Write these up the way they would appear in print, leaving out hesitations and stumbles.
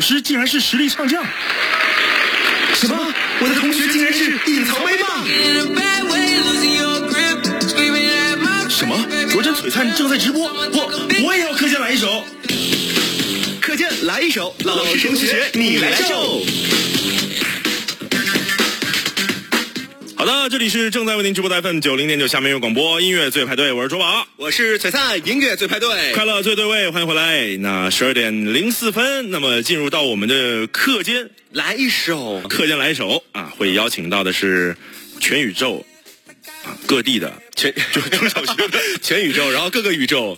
老师竟然是实力唱将。什么？我的同学竟然是隐藏威霸？什么？卓真璀璨正在直播，我也要课间来一首。课间来一首，老师同学你来秀。好的，这里是正在为您直播的 FM90.9 下面有广播音乐最派对，我是卓宝，我是璀璨，音乐最派对，快乐最对位，欢迎回来。那12:04，那么进入到我们的课间来一首，课间来一首啊，会邀请到的是全宇宙啊，各地的中小学的全宇宙，然后各个宇宙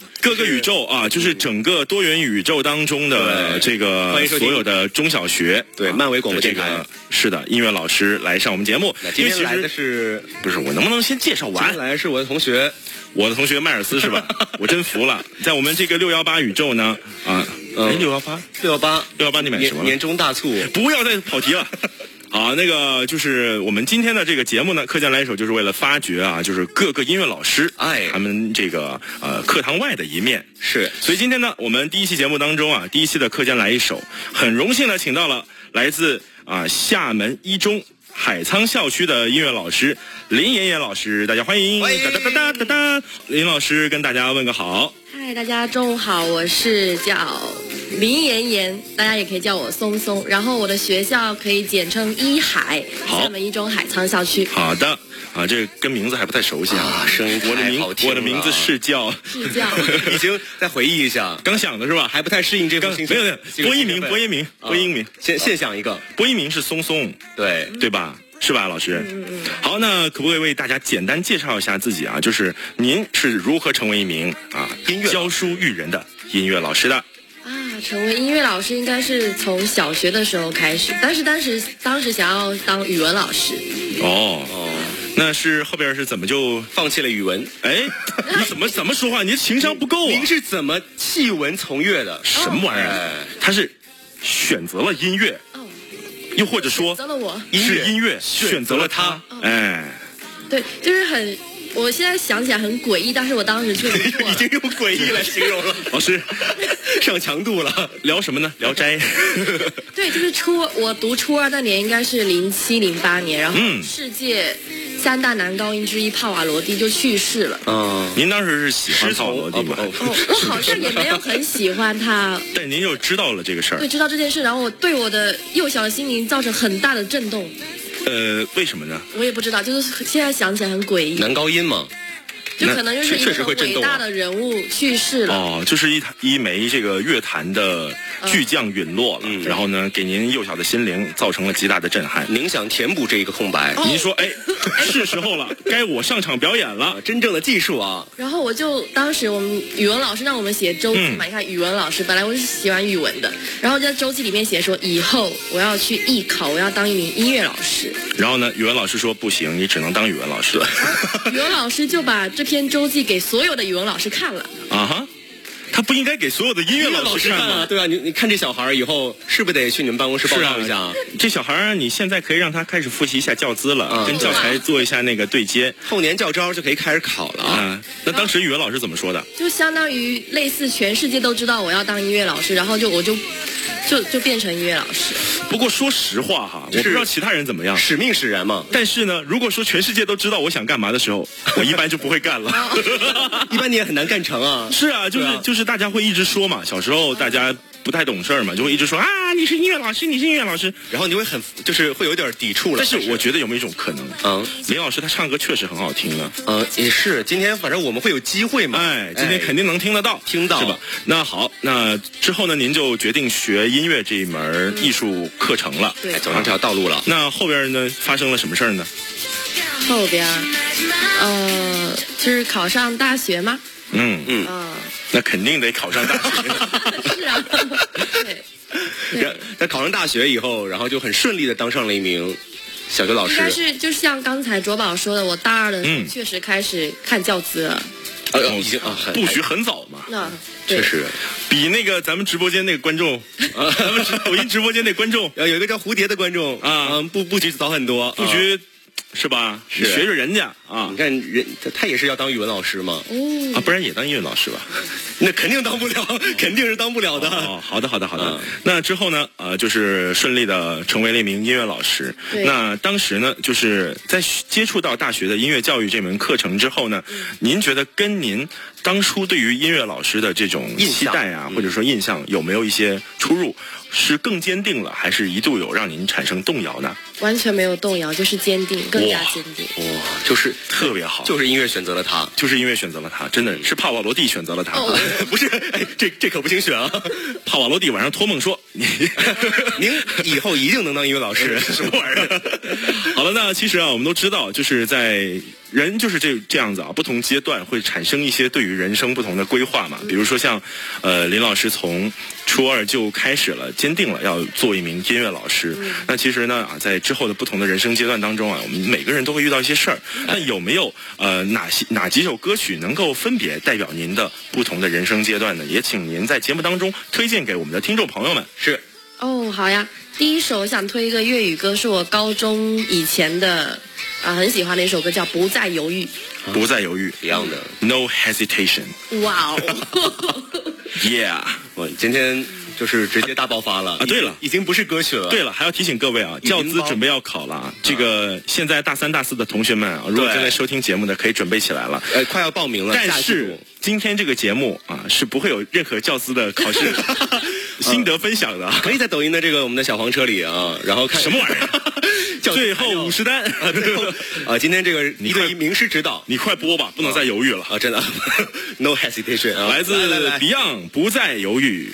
啊，就是整个多元宇宙当中的这个所有的中小学，对，漫威广播电台、这个、是的，音乐老师来上我们节目。今天来的是不是我能不能先介绍完？今天来是我的同学迈尔斯是吧？我真服了，在我们这个618宇宙呢啊，618你买什么了？年终大促，不要再跑题了。好，那个就是我们今天的这个节目呢，课间来一首就是为了发掘啊，就是各个音乐老师哎他们这个课堂外的一面是，所以今天呢，我们第一期节目当中啊，第一期的课间来一首，很荣幸的请到了来自啊厦门一中海沧校区的音乐老师林妍妍老师，大家欢迎！欢迎哒哒哒哒哒哒，林老师跟大家问个好。嗨，大家中午好，我是叫。林妍妍，大家也可以叫我松松，然后我的学校可以简称一海，厦门一中海沧校区。好的啊，这跟名字还不太熟悉啊，声音太好听了。我的名字是叫已经再回忆一下，刚想的是吧？还不太适应这个。没有，播音名，现想一个，播音名是松松，对吧？是吧，老师？好，那可不可以为大家简单介绍一下自己啊？就是您是如何成为一名啊教书育人的音乐老师的？成为音乐老师应该是从小学的时候开始，但是当时想要当语文老师。哦，那是后边是怎么就放弃了语文？哎，你怎么说话？你情商不够啊！您是怎么弃文从乐的？什么玩意儿？他是选择了音乐，又或者说选择了我，是音乐选择了他。哎，对，就是很。我现在想起来很诡异，但是我当时却已经用诡异来形容了。老师，上强度了，聊什么呢？聊斋。对，就是我读初二那年，应该是07、08年，然后世界三大男高音之一帕瓦罗蒂就去世了。您当时是喜欢帕瓦罗蒂吗？我好像也没有很喜欢他。但您又知道了这个事儿。对，知道这件事，然后我对我的幼小的心灵造成很大的震动。为什么呢？我也不知道，就是现在想起来很诡异。男高音嘛，就可能就是一个伟大的人物去世了。哦，就是一枚这个乐坛的巨匠陨落了，然后呢，给您幼小的心灵造成了极大的震撼。您想填补这一个空白，您说，哎，是时候了，该我上场表演了，真正的技术啊。然后我就当时我们语文老师让我们写周记嘛，你看语文老师本来我是喜欢语文的，然后在周记里面写说以后我要去艺考，我要当一名音乐老师。然后呢，语文老师说不行，你只能当语文老师了。语文老师就把这篇周记给所有的语文老师看了啊哈，他不应该给所有的音乐老师看啊，对啊，你看这小孩以后是不是得去你们办公室报告一下啊？这小孩你现在可以让他开始复习一下教资了，跟教材做一下那个对接，后年教招就可以开始考了啊。那当时语文老师怎么说的？就相当于类似全世界都知道我要当音乐老师，然后我就变成音乐老师。不过说实话哈，我不知道其他人怎么样，使命使然嘛。但是呢，如果说全世界都知道我想干嘛的时候，我一般就不会干了。一般你也很难干成啊。是啊，就是大家会一直说嘛，小时候大家不太懂事儿嘛，就会一直说啊，你是音乐老师，你是音乐老师，然后你会很就是会有点抵触了。但是我觉得有没有一种可能，林老师他唱歌确实很好听啊，也是今天反正我们会有机会嘛，哎，今天肯定能听到是吧？那好，那之后呢，您就决定学音乐这一门艺术课程了，对，走上这条道路了。那后边呢发生了什么事儿呢？后边，就是考上大学吗？那肯定得考上大学。是啊，对。那考上大学以后，然后就很顺利的当上了一名小学老师。但是就像刚才卓宝说的，我大二的时候确实开始看教资了。已经布局很早嘛。那确实，比那个咱们直播间那个观众，咱们抖音直播间那观众，有一个叫蝴蝶的观众啊，布局早很多，布局。是吧？是学着人家啊！你看人，他也是要当语文老师嘛，哦，啊，不然也当英语老师吧？那肯定当不了，哦、肯定是当不了的。哦，好的，好的，好的。嗯、那之后呢？就是顺利的成为了一名音乐老师。那当时呢，就是在接触到大学的音乐教育这门课程之后呢，您觉得跟您当初对于音乐老师的这种期待啊，或者说印象有没有一些出入？是更坚定了，还是一度有让您产生动摇呢？完全没有动摇，就是坚定，更加坚定。哇，就是特别好，就是音乐选择了他，就是音乐选择了他，真的是帕瓦罗蒂选择了他，哦、不是？哎，这可不清选啊！帕瓦罗蒂晚上托梦说：“您以后一定能当音乐老师。”什么玩意儿？好了，那其实啊，我们都知道，就是在。人就是这样子啊，不同阶段会产生一些对于人生不同的规划嘛。比如说像，林老师从初二就开始了，坚定了要做一名音乐老师。那其实呢啊，在之后的不同的人生阶段当中啊，我们每个人都会遇到一些事儿。那有没有哪几首歌曲能够分别代表您的不同的人生阶段呢？也请您在节目当中推荐给我们的听众朋友们。是。哦，好呀。第一首我想推一个粤语歌，是我高中以前的啊很喜欢的一首歌，叫《不再犹豫》。不再犹豫，一样的。No hesitation。哇哦。Yeah， 我今天就是直接大爆发了啊！对了，已经不是歌曲了。对了，还要提醒各位啊，教资准备要考了啊！这个现在大三、大四的同学们啊，如果正在收听节目的，可以准备起来了。快要报名了。但是今天这个节目啊，是不会有任何教资的考试。心得分享的、啊，可以在抖音的这个我们的小黄车里啊，然后看什么玩意儿，最后50单啊，最后啊，今天这个一对一名师指导，你快播吧，不能再犹豫了啊，真的 ，No hesitation 啊，来自 Beyond 不再犹豫。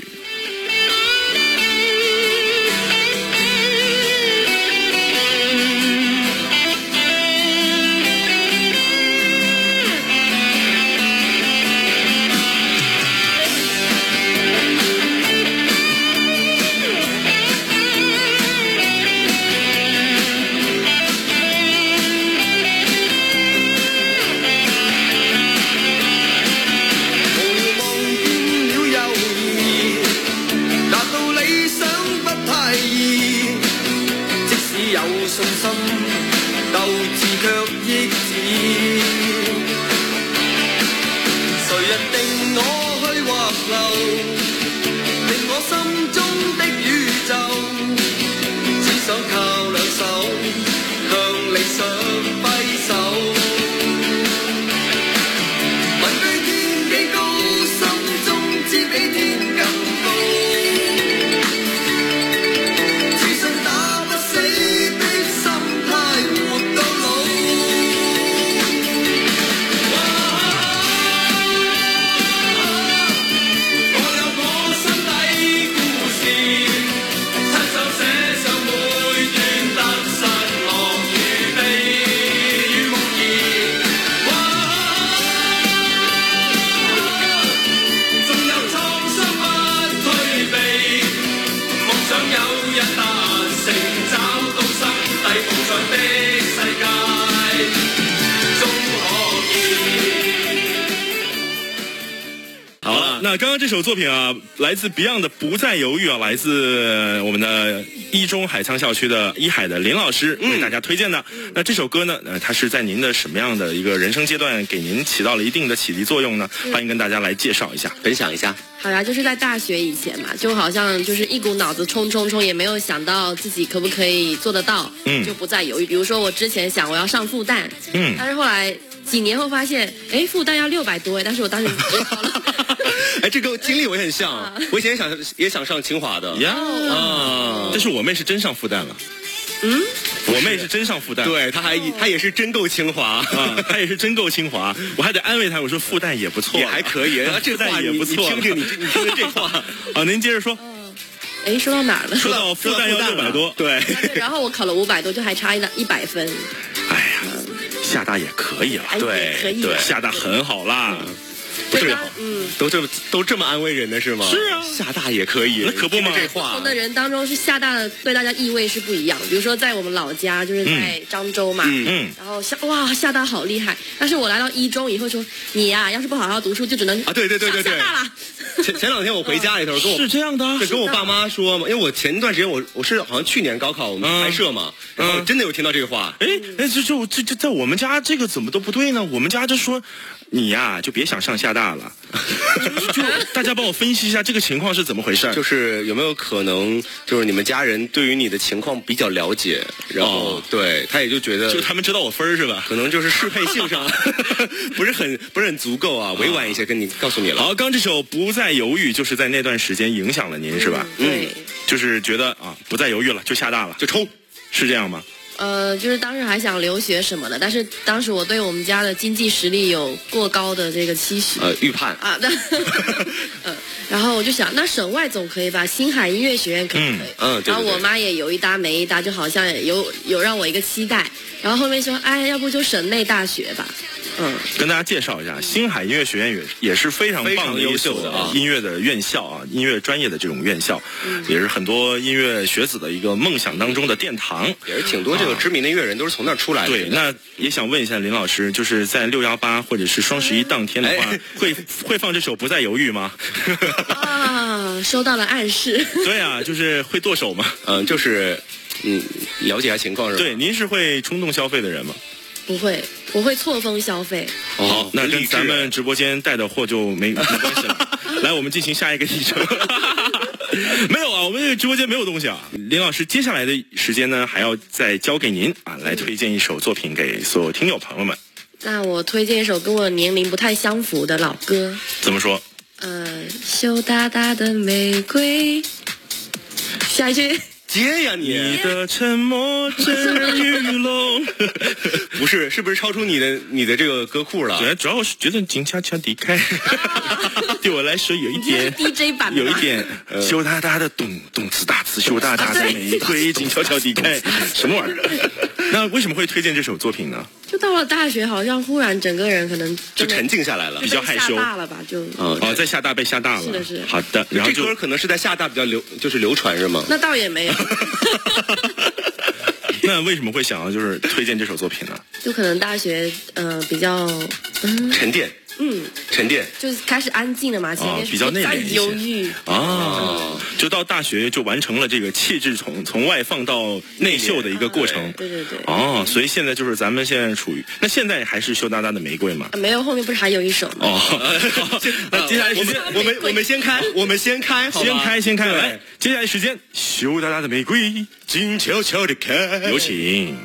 那刚刚这首作品啊，来自 Beyond 的《不再犹豫》啊，来自我们的一中海沧校区的一海的林老师为大家推荐的。那这首歌呢，它是在您的什么样的一个人生阶段给您起到了一定的启迪作用呢？欢迎跟大家来介绍一下，分享一下。好呀，就是在大学以前嘛，就好像就是一股脑子冲，也没有想到自己可不可以做得到，就不再犹豫。比如说我之前想我要上复旦，但是后来几年后发现，哎，复旦要600多，但是我当时就考了。哎，这个经历我也很像，我以前也想上清华的呀，但是我妹是真上复旦了。嗯，我妹是真上复旦，对，她也是真够清华啊，她也是真够清华，我还得安慰她，我说复旦也不错，也还可以，这话也不错，你听着这话啊，您接着说。哎，说到哪儿了？说到复旦要600多，对。然后我考了500多，就还差100分。哎呀，厦大也可以了，对，厦大很好啦。特别好，嗯，都这么安慰人的是吗？是啊，厦大也可以，那可不嘛。这话，不同的人当中是厦大的对大家意味是不一样的。比如说在我们老家就是在漳州嘛，嗯，然后厦大好厉害。但是我来到一中以后说，你呀、要是不好好读书，就只能啊，对，厦大了。前两天我回家里头跟我是这样的，跟我爸妈说嘛，因为我前一段时间我是好像去年高考我们拍摄嘛，然后真的有听到这个话，这在我们家这个怎么都不对呢？我们家就说。你呀，就别想上厦大了。就大家帮我分析一下这个情况是怎么回事？就是有没有可能，就是你们家人对于你的情况比较了解，然后、对他也就觉得，就他们知道我分儿是吧？可能就是适配性上不是很足够啊，委婉一些跟你告诉你了。好，刚这首不再犹豫，就是在那段时间影响了您是吧？对，就是觉得啊，不再犹豫了，就厦大了，就冲，是这样吗？就是当时还想留学什么的，但是当时我对我们家的经济实力有过高的这个期许，预判啊，那然后我就想，那省外总可以吧，星海音乐学院可不可以？对对对。然后我妈也有一搭没一搭，就好像有让我一个期待，然后后面说，哎，要不就省内大学吧。跟大家介绍一下，星海音乐学院也是非常棒的、优秀的音乐的院校啊，音乐专业的这种院校，也是很多音乐学子的一个梦想当中的殿堂，也是挺多这个知名的音乐人都是从那儿出来的。对，那也想问一下林老师，就是在618或者是双11当天的话，会放这首《不再犹豫》吗？啊，收到了暗示。对啊，就是会剁手吗？了解一下情况是吧？对，您是会冲动消费的人吗？不会，我会错峰消费。好，那跟咱们直播间带的货就没关系了。来，我们进行下一个提成。没有啊，我们这个直播间没有东西啊。林老师，接下来的时间呢，还要再交给您啊，来推荐一首作品给所有听友朋友们。那我推荐一首跟我年龄不太相符的老歌。怎么说？羞答答的玫瑰。下一句。接呀你的沉默震耳欲聋，不是，是不是超出你的这个歌库了？主要我是觉得静悄悄地开，对我来说有一点 DJ 版，有一点羞答答的咚咚呲大呲羞答答的玫瑰，静悄悄地开，什么玩意儿？那为什么会推荐这首作品呢？就到了大学，好像忽然整个人可能就沉静下来了，比较害羞，厦大了吧？就在厦大被厦大了，是的是。好的，然后这歌可能是在厦大比较流传是吗？那倒也没有。那为什么会想要就是推荐这首作品呢？就可能大学比较沉淀。沉淀就是开始安静了嘛，比较内敛一些，犹豫就到大学就完成了这个气质从外放到内秀的一个过程。对所以现在就是咱们现在处于那现在还是羞答答的玫瑰嘛？没有，后面不是还有一首吗？那接下来时间我们先开，先开来，接下来时间羞答答的玫瑰静悄悄地开，有请。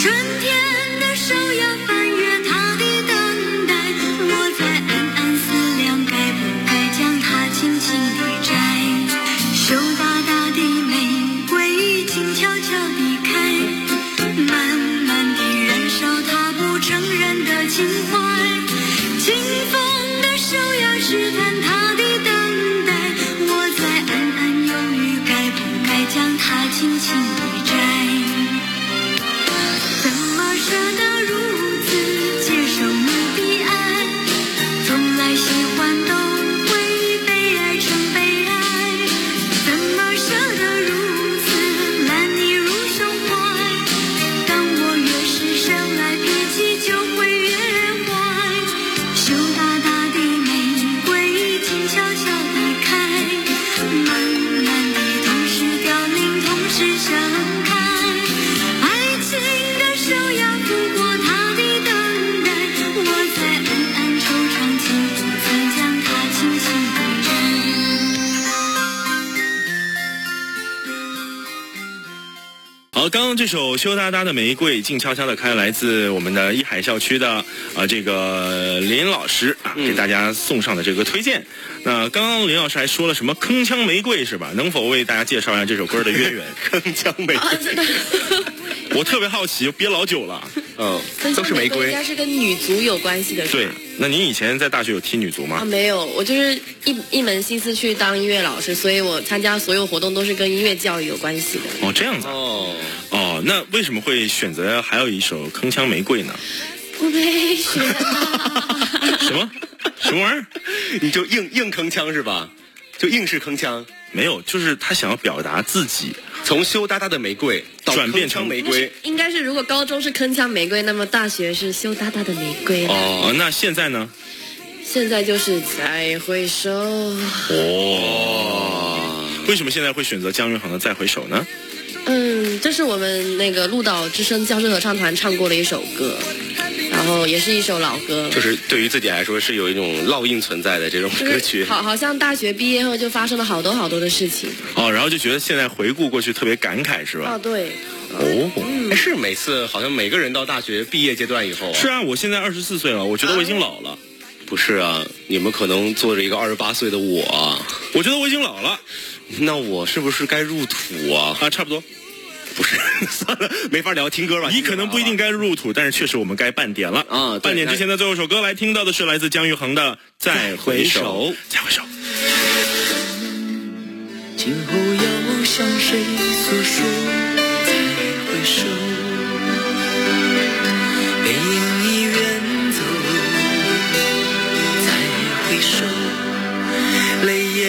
春天的手呀，翻越它。刚刚这首羞答答的玫瑰静悄悄的开，来自我们的一海校区的这个林老师啊，给大家送上的这个推荐。那刚刚林老师还说了什么铿锵玫瑰是吧？能否为大家介绍一下这首歌的渊源？铿锵玫瑰我特别好奇，憋老久了。都是玫瑰，应该是跟女足有关系的。对，那您以前在大学有踢女足吗？没有，我就是一门心思去当音乐老师，所以我参加所有活动都是跟音乐教育有关系的。哦，这样子。哦，那为什么会选择还有一首《铿锵玫瑰》呢？没选、啊。什么玩意儿？你就硬铿锵是吧？就硬是铿锵。没有，就是他想要表达自己，从羞答答的玫瑰转变成玫瑰，应该是如果高中是铿锵玫瑰，那么大学是羞答答的玫瑰。哦，那现在呢？现在就是再回首。哦，为什么现在会选择姜育恒的再回首呢？这是我们那个鹿岛之声教师合唱团唱过的一首歌。然后也是一首老歌，就是对于自己来说是有一种烙印存在的这种歌曲，好像大学毕业后就发生了好多的事情哦，然后就觉得现在回顾过去特别感慨是吧？哦，对。是每次好像每个人到大学毕业阶段以后啊，是啊，我现在24岁了，我觉得我已经老了。不是啊，你们可能坐着一个28岁的我，我觉得我已经老了。那我是不是该入土啊？啊，差不多。不是，算了，没法聊，听歌吧。你可能不一定该入土，但是确实我们该半点了啊！半点之前的最后一首歌来听到的是来自姜育恒的《再回首》，再回首。今后要向谁诉说？再回首，背影已远走，再回首，泪眼。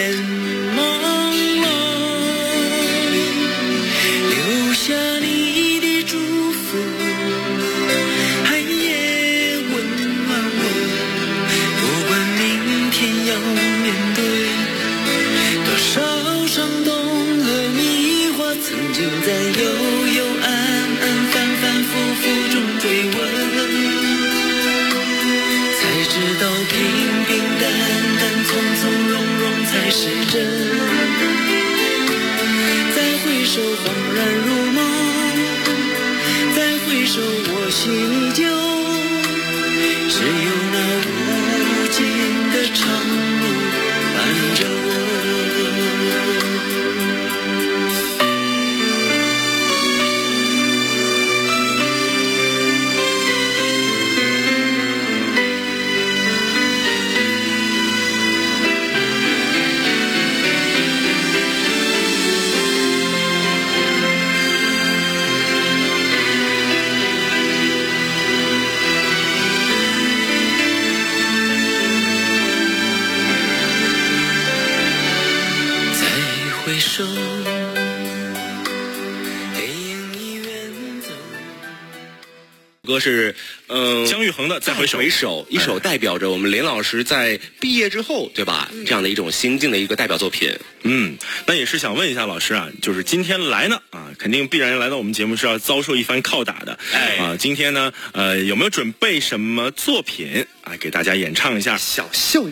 歌是姜育恒的《再回首》，一首代表着我们林老师在毕业之后，对吧？这样的一种心境的一个代表作品。那也是想问一下老师啊，就是今天来呢啊，肯定必然来到我们节目是要遭受一番拷打的。今天呢有没有准备什么作品啊给大家演唱一下？小秀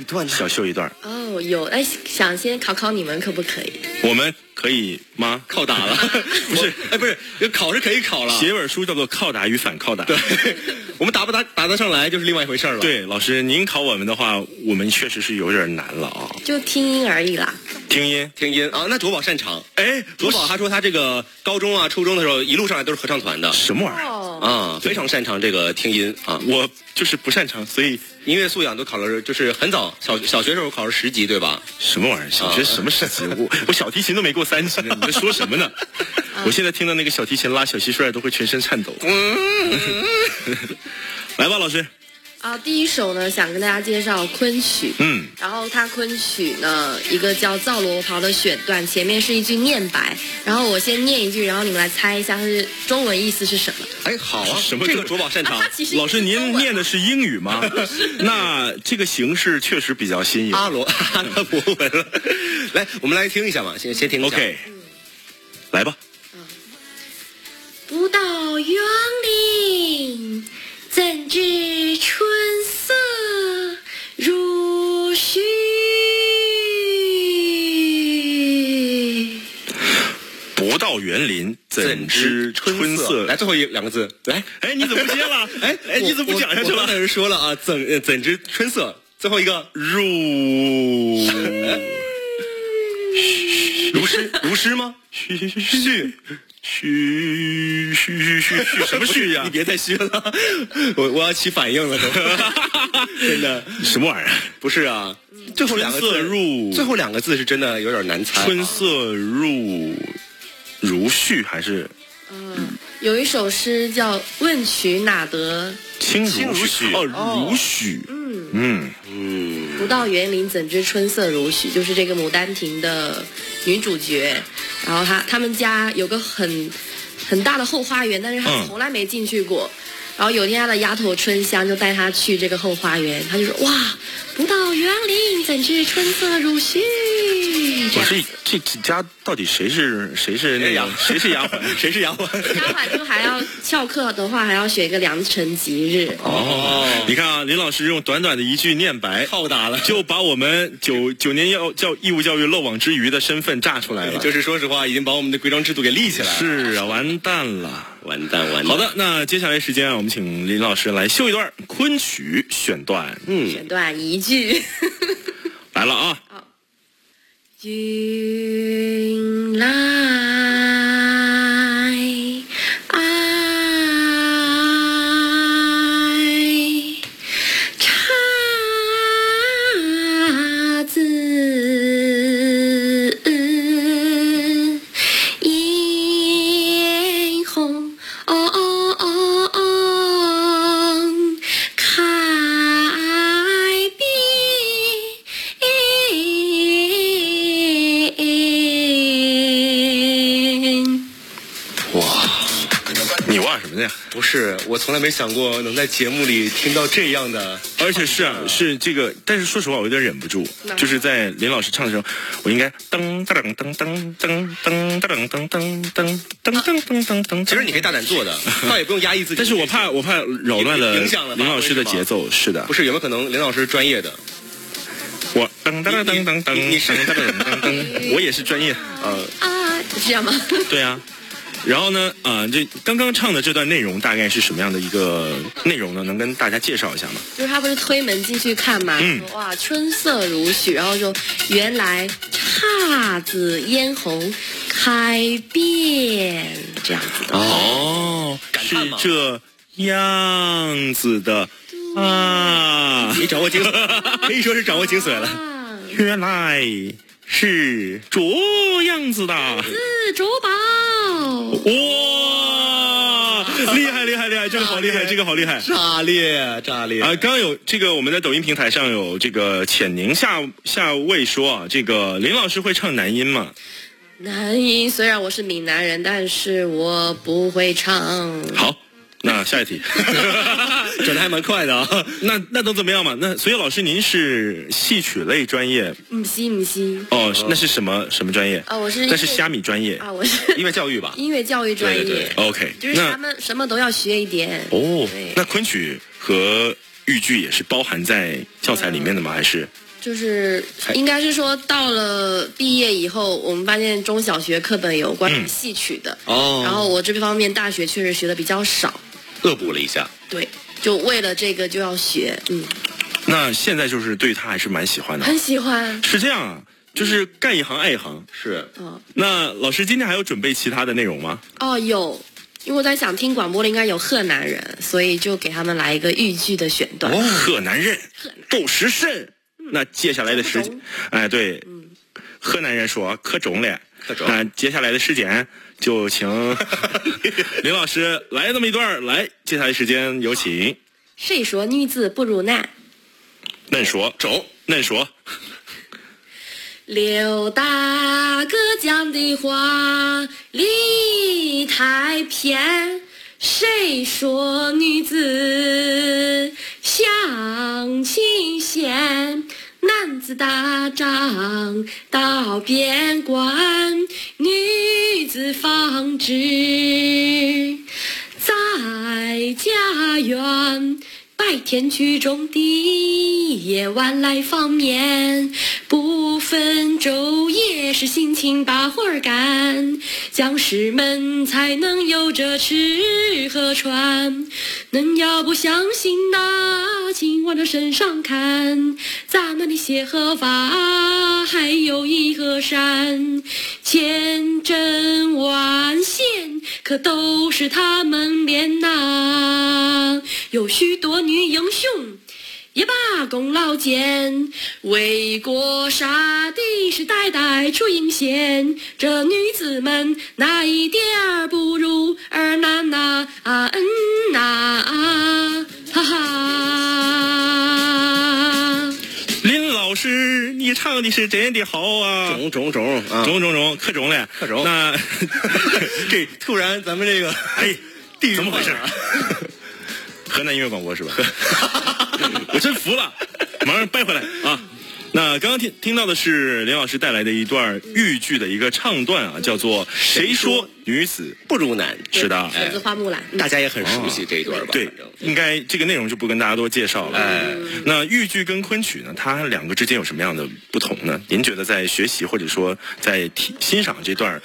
一段。哦，有，哎，想先考考你们可不可以？我们可以吗？拷打了？不是，不是，考是可以考了。写本书叫做《拷打与反拷打》。对，我们答得上来就是另外一回事了。对，老师您考我们的话，我们确实是有点难了啊。就听音而已啦。听音啊，那卓宝擅长。哎，卓宝他说他这个高中啊、初中的时候一路上来都是合唱团的。什么玩意儿啊？非常擅长这个听音啊。我就是不擅长，所以音乐素养都考了，就是很早，小学时候考了10级，对吧？什么玩意儿？小学什么10级？我小提琴都没过3级呢，你在说什么呢？我现在听到那个小提琴拉小蟋蟀都会全身颤抖。来吧，老师。啊，第一首呢，想跟大家介绍昆曲。然后它昆曲呢，一个叫《皂罗袍的选段》，前面是一句念白，然后我先念一句，然后你们来猜一下是中文意思是什么。哎，好啊，什么这个卓宝擅长。老师，您念的是英语吗？那这个形式确实比较新颖。阿拉伯文了。来，我们来听一下嘛，先听一下。OK，来吧。不到园林，怎知春色如许？不到园园林怎知春色。来，最后一两个字。来，哎，你怎么不接了？哎，你怎么不讲下去了？我刚才是说了啊，怎知春色。最后一个入。如诗吗？虚什么虚呀、啊？你别再虚了，我要起反应了都。真的什么玩意儿？不是啊，最后两个字入，最后两个字是真的有点难猜、啊。春色入如絮还是？有一首诗叫《问渠哪得清如许》哦，如许，嗯，不到园林怎知春色如许，就是这个《牡丹亭》的女主角，然后他们家有个很大的后花园，但是她从来没进去过。然后有一天，她的丫头春香就带她去这个后花园，她就说：“哇，不到园林怎知春色如许。”我这家到底谁是那个谁是丫鬟谁是丫鬟？丫鬟就还要翘课的话，还要选一个良辰吉日。哦，你看啊，林老师用短短的一句念白，浩大了，就把我们九年义务教育漏网之鱼的身份炸出来了。就是说实话，已经把我们的规章制度给立起来了。是啊，完蛋了。完蛋！好的，那接下来时间啊，我们请林老师来秀一段昆曲选段。选段一句来了啊。云来爱姹紫嫣红开遍你哇什么呀？不是，我从来没想过能在节目里听到这样的，而且是这个。但是说实话，我有点忍不住，就是在林老师唱的时候，我应该噔噔噔噔噔噔噔噔噔噔噔噔噔噔。其实你可以大胆做的，倒也不用压抑自己。但是我怕扰乱了林老师的节奏。是的，不是有没有可能林老师专业的？我噔噔噔噔噔，你是噔噔噔，我也是专业。是这样吗？对啊。然后呢，这刚刚唱的这段内容大概是什么样的一个内容呢？能跟大家介绍一下吗？就是他不是推门进去看嘛，说哇春色如许，然后就原来姹紫嫣红开遍这样子的哦，是这样子的啊，你掌握精髓，可以说是掌握精髓了。原来是这样子的，是竹宝。哇，厉害！这个好厉害，这个好厉害！炸裂！啊，刚刚有这个，我们在抖音平台上有这个浅宁下位说啊，这个林老师会唱南音吗？南音虽然我是闽南人，但是我不会唱。好，那下一题，转的还蛮快的啊。那能怎么样嘛？那所以老师您是戏曲类专业？不是。哦，那是什么专业？啊、哦，我是。那是虾米专业啊，我是音乐教育吧？音乐教育专业。对 OK。就是他们什么都要学一点。哦，那昆曲和豫剧也是包含在教材里面的吗？还是？就是应该是说到了毕业以后，我们发现中小学课本有关于戏曲的。哦。然后我这方面大学确实学的比较少。恶补了一下，对，就为了这个就要学，那现在就是对他还是蛮喜欢的，很喜欢。是这样啊，就是干一行爱一行。是，那老师今天还有准备其他的内容吗？哦，有，因为我在想听广播的应该有河南人，所以就给他们来一个豫剧的选段。哦，河南人，够时甚。那接下来的时，哎，对，河南人说可中了。那接下来的时间就请林老师来那么一段。来，接下来时间有请。谁说女子不如男？恁说走，恁说。刘大哥讲的话理太偏，谁说女子相亲贤？男子打仗到边关，女子纺织在家园。白天去种地，夜晚来纺棉，不。分昼夜是辛勤把活儿干，将士们才能有着吃和穿。恁要不相信呐，请往这身上看，咱们的血和法还有一河山，千针万线可都是他们练呐。有许多女英雄也把功劳减，为国杀敌是代代出英贤。这女子们哪一点儿不如儿男呐？啊嗯呐 啊，哈哈！林老师，你唱的是真的好啊！中，可中了，可中。那这突然咱们这个哎，地怎么回事啊？河南音乐广播是吧？我真服了，马上掰回来啊！那刚刚听到的是林老师带来的一段豫剧的一个唱段啊，叫做《谁说女子不如男》。是的，《子花木兰》大家也很熟悉这一段吧？对，应该这个内容就不跟大家多介绍了。那豫剧跟昆曲呢，它两个之间有什么样的不同呢？您觉得在学习或者说在欣赏这段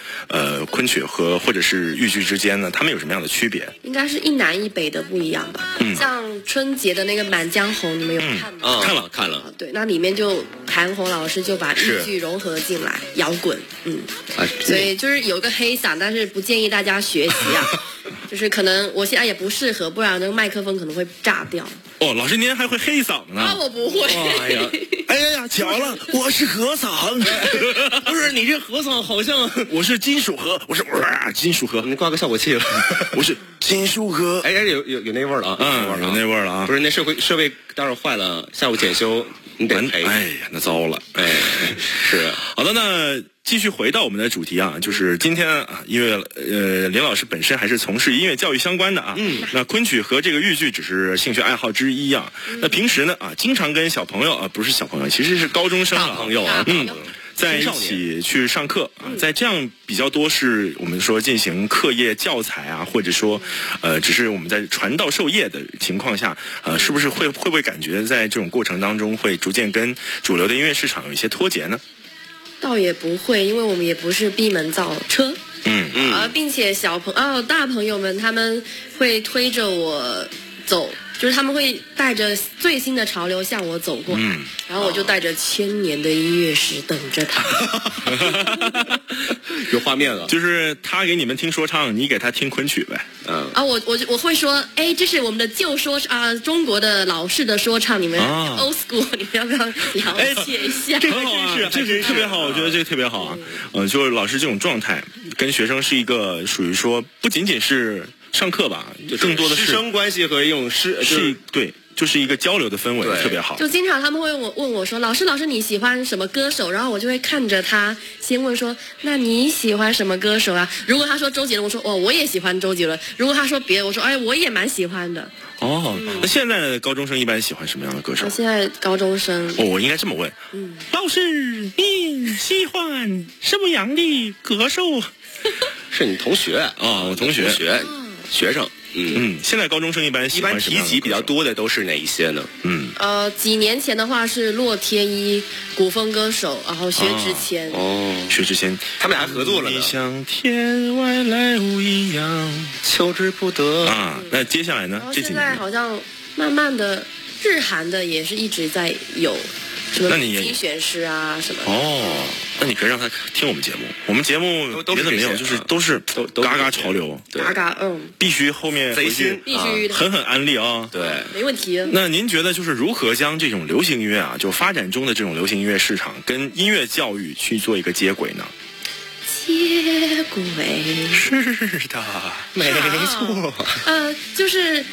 昆曲和或者是豫剧之间呢，它们有什么样的区别？应该是一南一北的不一样吧？像春节的那个《满江红》，你们有看吗？看了。对，那里面就韩红老师就把豫剧融合进来，摇滚，所以就是有一个黑嗓，但是不建议大家学习啊，就是可能我现在也不适合，不然那个麦克风可能会炸掉。哦，老师您还会黑嗓呢？啊，我不会。哎呀，巧了，我是和嗓。不是，你这和嗓好像我是金属和，我是金属和，你挂个效果器了。我是金属和。哎，有那味儿了啊，有那味儿了啊。不是，那设备待会儿坏了，下午检修。你得赔，哎呀，那糟了，哎，是。好的，那继续回到我们的主题啊，就是今天啊，因为林老师本身还是从事音乐教育相关的啊，那昆曲和这个豫剧只是兴趣爱好之一啊。那平时呢啊，经常跟小朋友啊，不是小朋友，其实是高中生、朋友啊，在一起去上课啊，在这样比较多是我们说进行课业教材啊，或者说只是我们在传道授业的情况下，是不是会不会感觉在这种过程当中会逐渐跟主流的音乐市场有一些脱节呢？倒也不会，因为我们也不是闭门造车。并且大朋友们他们会推着我走。就是他们会带着最新的潮流向我走过来，然后我就带着千年的音乐史等着他。有画面了，就是他给你们听说唱，你给他听昆曲呗。我会说，哎，这是我们的旧说啊，中国的老式的说唱，你们 old school， 你们要不要了解一下？这个真是特别好，我觉得这个特别好啊。就是老师这种状态，跟学生是一个属于说不仅仅是。上课吧，更多的是师生关系和一种对，就是一个交流的氛围，特别好。就经常他们会问我说：“老师，你喜欢什么歌手？”然后我就会看着他，先问说：“那你喜欢什么歌手啊？”如果他说周杰伦，我说：“哦，我也喜欢周杰伦。”如果他说别的，我说：“哎，我也蛮喜欢的。”哦，那现在的高中生一般喜欢什么样的歌手？现在高中生，我应该这么问：老师，你喜欢什么样的歌手？是你同学啊？我同学。学生，现在高中生一般提及比较多的都是哪一些呢？几年前的话是洛天依，古风歌手，然后薛之谦。薛之谦，他们俩合作了呢。你像天外来物一样，求之不得啊。那接下来呢？这几年现在好像慢慢的，日韩的也是一直在有。那你听选诗啊什么的那你可以让他听我们节目，我们节目别的没有，就是都是嘎嘎潮流，必须后面回去必须狠安利啊，对，没问题。那您觉得就是如何将这种流行音乐啊，就发展中的这种流行音乐市场跟音乐教育去做一个接轨呢？接轨是的，没错。就是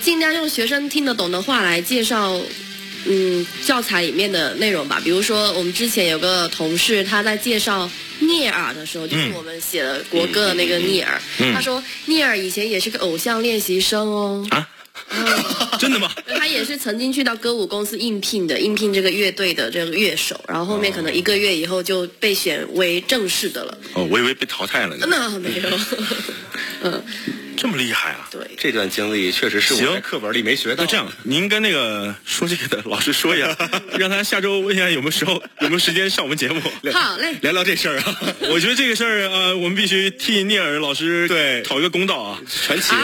尽量用学生听得懂的话来介绍。教材里面的内容吧，比如说我们之前有个同事，他在介绍聂耳的时候，就是我们写了国歌的那个聂耳，他说聂耳以前也是个偶像练习生真的吗？他也是曾经去到歌舞公司应聘这个乐队的这个乐手，然后后面可能一个月以后就被选为正式的了。我以为被淘汰了呢。那没有。这么厉害啊！对，这段经历确实是我在课本里没学到。那这样，您跟那个说这个的老师说一下，让他下周问一下有没有时间上我们节目。好嘞，聊聊这事儿啊！我觉得这个事儿我们必须替聂耳老师对讨一个公道啊！传奇，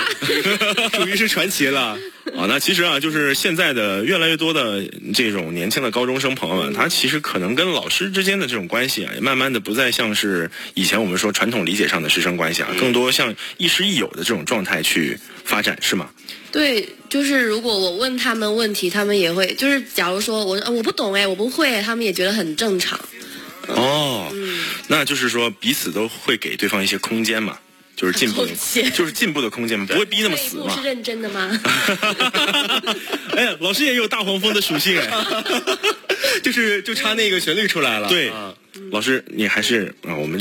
属于是传奇了。啊，那其实啊，就是现在的越来越多的这种年轻的高中生朋友们，他其实可能跟老师之间的这种关系啊，也慢慢的不再像是以前我们说传统理解上的师生关系啊，更多像亦师亦友的这种状态去发展，是吗？对，就是如果我问他们问题，他们也会，就是假如说我不懂我不会，他们也觉得很正常。那就是说彼此都会给对方一些空间嘛。就是进步，就是进步的空间嘛，不会逼那么死嘛。是认真的吗？哎呀，老师也有大黄蜂的属性就差那个旋律出来了。对，老师你还是我们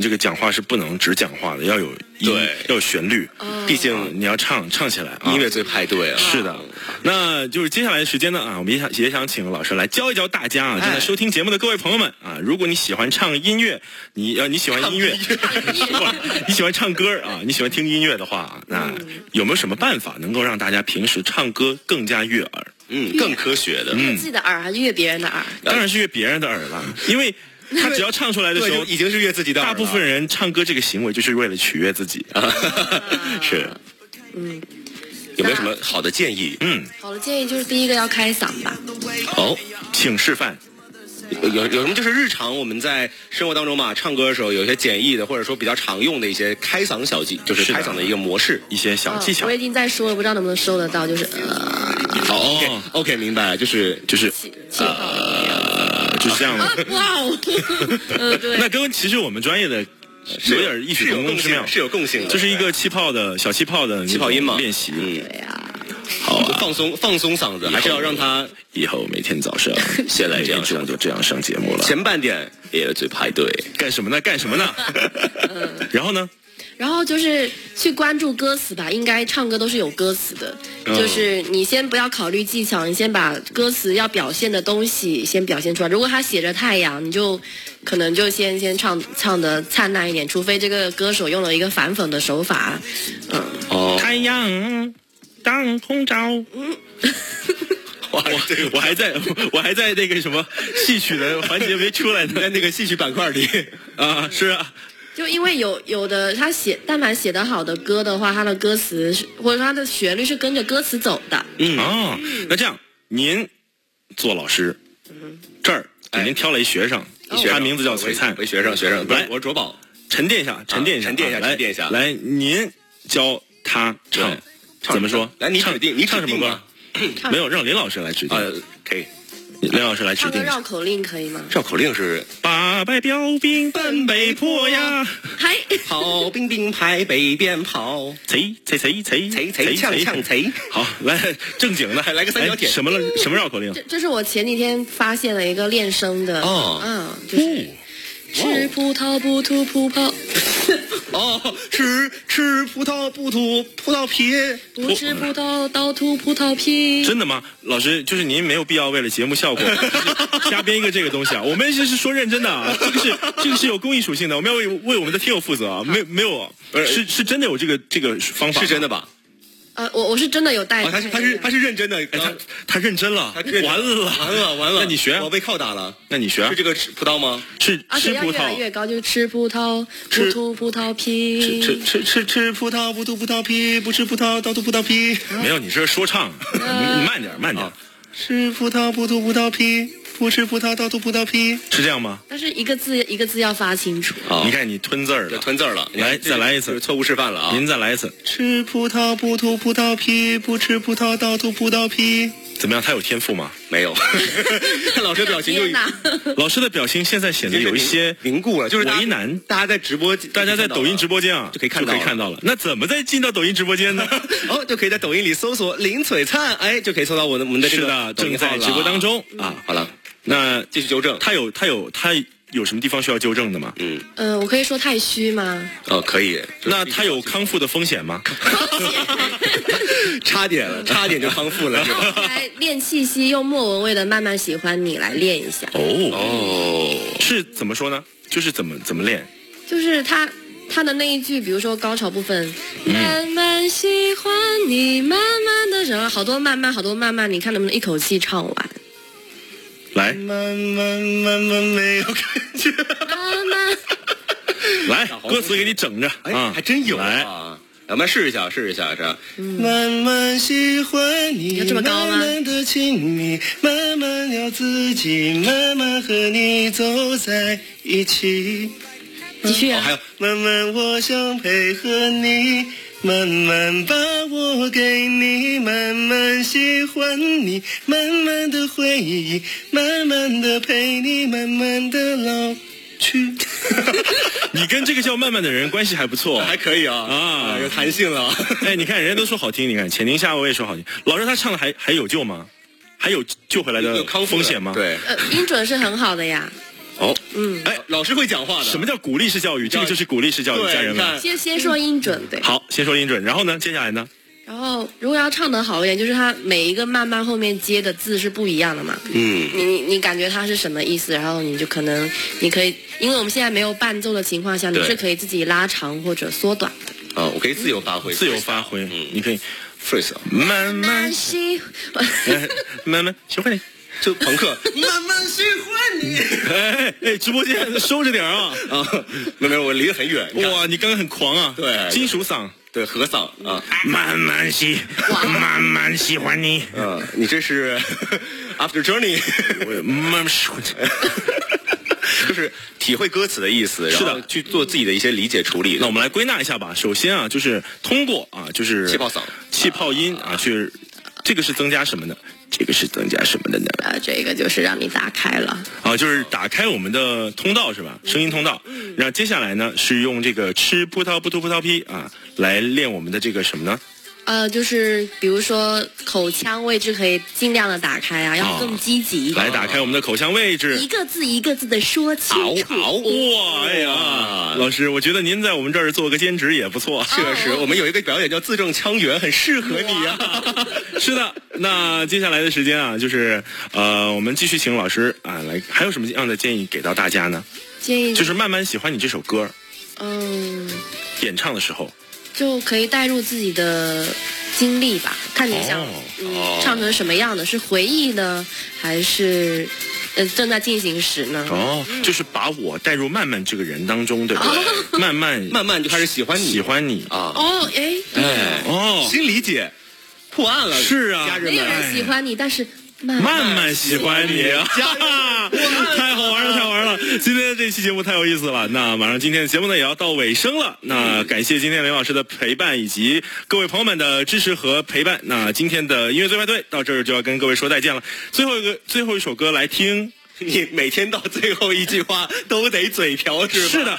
这个讲话是不能只讲话的，要有音，要有旋律，毕竟你要唱起来啊，音乐最派对了。是的，那就是接下来的时间呢啊，我们也想请老师来教一教大家啊，正在收听节目的各位朋友们啊，如果你喜欢唱音乐，你喜欢音乐，你喜欢唱歌啊，你喜欢听音乐的话，那有没有什么办法能够让大家平时唱歌更加悦耳？更科学的，自己的耳还是悦别人的耳？当然是悦别人的耳了，因为他只要唱出来的时候，已经是悦自己的耳了。大部分人唱歌这个行为就是为了取悦自己啊，是。有没有什么好的建议？好的建议就是第一个要开嗓吧。好，请示范。有什么就是日常我们在生活当中嘛，唱歌的时候有一些简易的或者说比较常用的一些开嗓小技，就是开嗓的一个模式，一些小技巧。我已经在说了，不知道能不能收得到，就是OK， 明白，就是这样的。对。那跟其实我们专业的有点异曲同工之妙，是有共性的，这是一个小气泡音嘛练习。对呀。好，放松嗓子，还是要让他以后每天早上先来这样上，就这样上节目了。前半点也最排队，干什么呢？然后呢？然后就是去关注歌词吧，应该唱歌都是有歌词的，就是你先不要考虑技巧，你先把歌词要表现的东西先表现出来。如果他写着太阳，你就可能就先唱的灿烂一点，除非这个歌手用了一个反讽的手法。太阳当空照。我还在那个什么戏曲的环节没出来呢，在那个戏曲板块里啊，是啊。就因为有的他但凡写得好的歌的话，他的歌词或者他的旋律是跟着歌词走的。那这样您做老师，这儿给您挑了一学生，他名字叫璀璨，学生来，我是卓宝，沉淀一下，来您教他唱，怎么说？来，你指定，你唱什么歌？没有，让林老师来指定。可以。林老师来指定。绕口令可以吗？绕口令是八百标兵奔北坡呀，嗨，好兵兵排北边跑，贼呛贼。好，来正经的，来个三角铁。什么绕口令？这是我前几天发现了一个练声的就是吃葡萄不吐葡萄。吃葡萄不吐葡萄皮，不吃葡萄倒吐葡萄皮。真的吗？老师，就是您没有必要为了节目效果瞎编一个这个东西啊！我们这是说认真的啊，这个是有公益属性的，我们要为我们的听友负责啊！没有，是真的有这个方法，是真的吧？我是真的有带。他是认真的，他认真了，完了。那你学？我被拷打了。那你学？是这个葡萄吗？是吃葡萄。越来越高，就是吃葡萄不吐葡萄皮。吃葡萄不吐葡萄皮，不吃葡萄倒吐葡萄皮。没有，你这是说唱，慢点。吃葡萄不吐葡萄皮，不吃葡萄倒吐葡萄皮，是这样吗？但是一个字一个字要发清楚。你看你吞字儿了，来再来一次，错误示范了啊！您再来一次。吃葡萄不吐葡萄皮，不吃葡萄倒吐葡萄皮。怎么样？他有天赋吗？没有。老师的表情就，老师的表情现在显得有一些凝固了，就是为难。大家在抖音直播间啊，就可以看到了。那怎么再进到抖音直播间呢？就可以在抖音里搜索林璀璨，就可以搜到我们的这个正在直播当中啊。好了。那继续纠正，他有什么地方需要纠正的吗？我可以说太虚吗？可以。那他有康复的风险吗？差点就康复了。来练气息，用莫文蔚的《慢慢喜欢你》来练一下。是怎么说呢？就是怎么练？就是他他的那一句，比如说高潮部分，慢慢喜欢你，慢慢的，然后好多慢慢，好多慢慢，你看能不能一口气唱完？来，慢慢慢慢没有感觉，慢慢，来，歌词给你整着，哎，还真有啊。咱们试一下，试一下，这慢慢喜欢你，这么高吗？慢慢的亲密，慢慢要自己，慢慢和你走在一起。继续啊！还有，慢慢我想配合你，慢慢把我给你，慢慢喜欢你，慢慢的回忆，慢慢的陪你，慢慢的老去。你跟这个叫曼曼的人关系还不错，还可以啊，啊，有弹性了。哎，你看人家都说好听，你看浅听夏娃也说好听，老师他唱的还有救吗？还有救回来的风险吗？对，音准是很好的呀。哦，嗯，哎，老师会讲话的。什么叫鼓励式教育？这个就是鼓励式教育，家人们。先说音准，对。好，先说音准，然后呢，接下来呢？然后如果要唱得好一点，就是他每一个慢慢后面接的字是不一样的嘛。嗯，你感觉他是什么意思，然后你就可能你可以，因为我们现在没有伴奏的情况下，你是可以自己拉长或者缩短的。啊，我可以自由发挥，自由发挥。嗯，你可以 freestyle。慢慢喜欢，慢慢喜欢你，就朋克。慢慢喜欢你。哎，直播间收着点啊啊！没有，我离得很远。哇，你刚刚很狂啊！对，金属嗓。对，和嗓啊，慢慢喜，慢慢喜欢你。嗯，你这是 After Journey， 慢慢喜欢你，就是体会歌词的意思，然后去做自己的一些理解处理。那我们来归纳一下吧。首先啊，就是通过啊，就是气泡嗓、气泡音啊，去这个是增加什么呢？这个是增加什么的呢？啊，这个就是让你打开了啊，就是打开我们的通道是吧？声音通道。然后接下来呢是用这个吃葡萄不吐葡萄皮啊来练我们的这个什么呢？就是比如说口腔位置可以尽量的打开啊，要更积极一点。来打开我们的口腔位置，一个字一个字的说清楚。哇呀，老师，我觉得您在我们这儿做个兼职也不错。确实，我们有一个表演叫字正腔圆，很适合你啊。是的，那接下来的时间啊，就是我们继续请老师啊来，还有什么样的建议给到大家呢？建议就是慢慢喜欢你这首歌，嗯，演唱的时候。就可以带入自己的经历吧，看你想唱成什么样的，是回忆呢，还是正在进行时呢？哦，就是把我带入曼曼这个人当中，对不对？曼曼，曼曼就开始喜欢你，喜欢你啊！哦，哎，哦，新理解，破案了，是啊，家人们，没有人喜欢你，但是。慢慢喜欢你，太好玩了，太好玩了！今天这期节目太有意思了。那马上今天的节目呢也要到尾声了。那感谢今天雷老师的陪伴以及各位朋友们的支持和陪伴。那今天的音乐最派对到这儿就要跟各位说再见了。最后一首歌来听。你每天到最后一句话都得嘴瓢是吧？是的，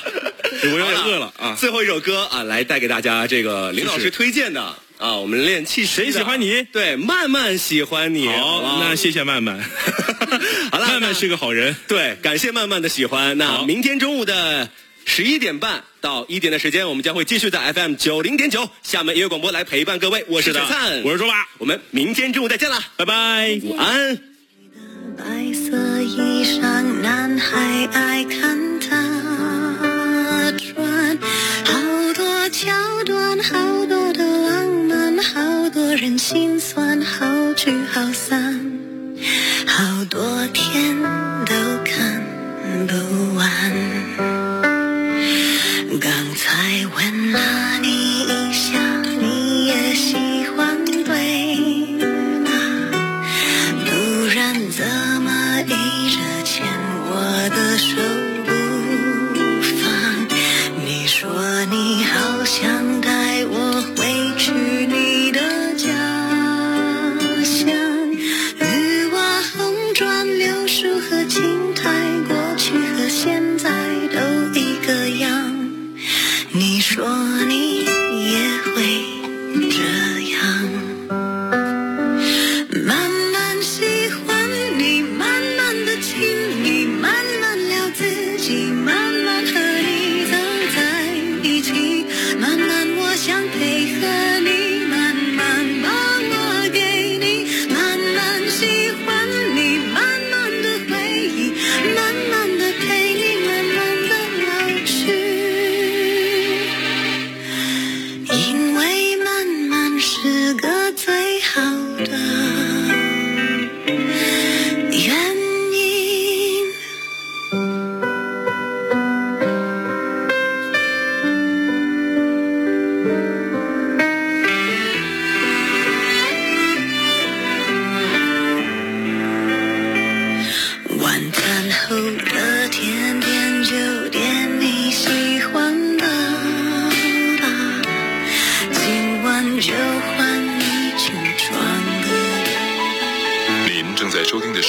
我有点饿了啊。最后一首歌啊，来带给大家这个林老师推荐的。啊，我们练气谁喜欢你？对，慢慢喜欢你。好，那谢谢曼曼。好了，曼曼是个好人。对，感谢曼曼的喜欢。那明天中午的11:30到1点的时间，我们将会继续在 FM90.9 厦门音乐广播来陪伴各位。我是陈灿，我是卓巴，我们明天中午再见了，拜拜，午安。白色衣裳，男孩爱看他穿，好多桥段，好多的浪漫，好多人心酸，好聚好散，好多天都看不完。刚才吻了你一下，你也喜欢对吗？不然怎么一直牵我的手不放？你说你好想带我回去你的家乡。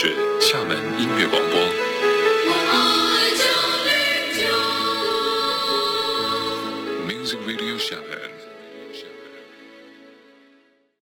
是厦门音乐广播。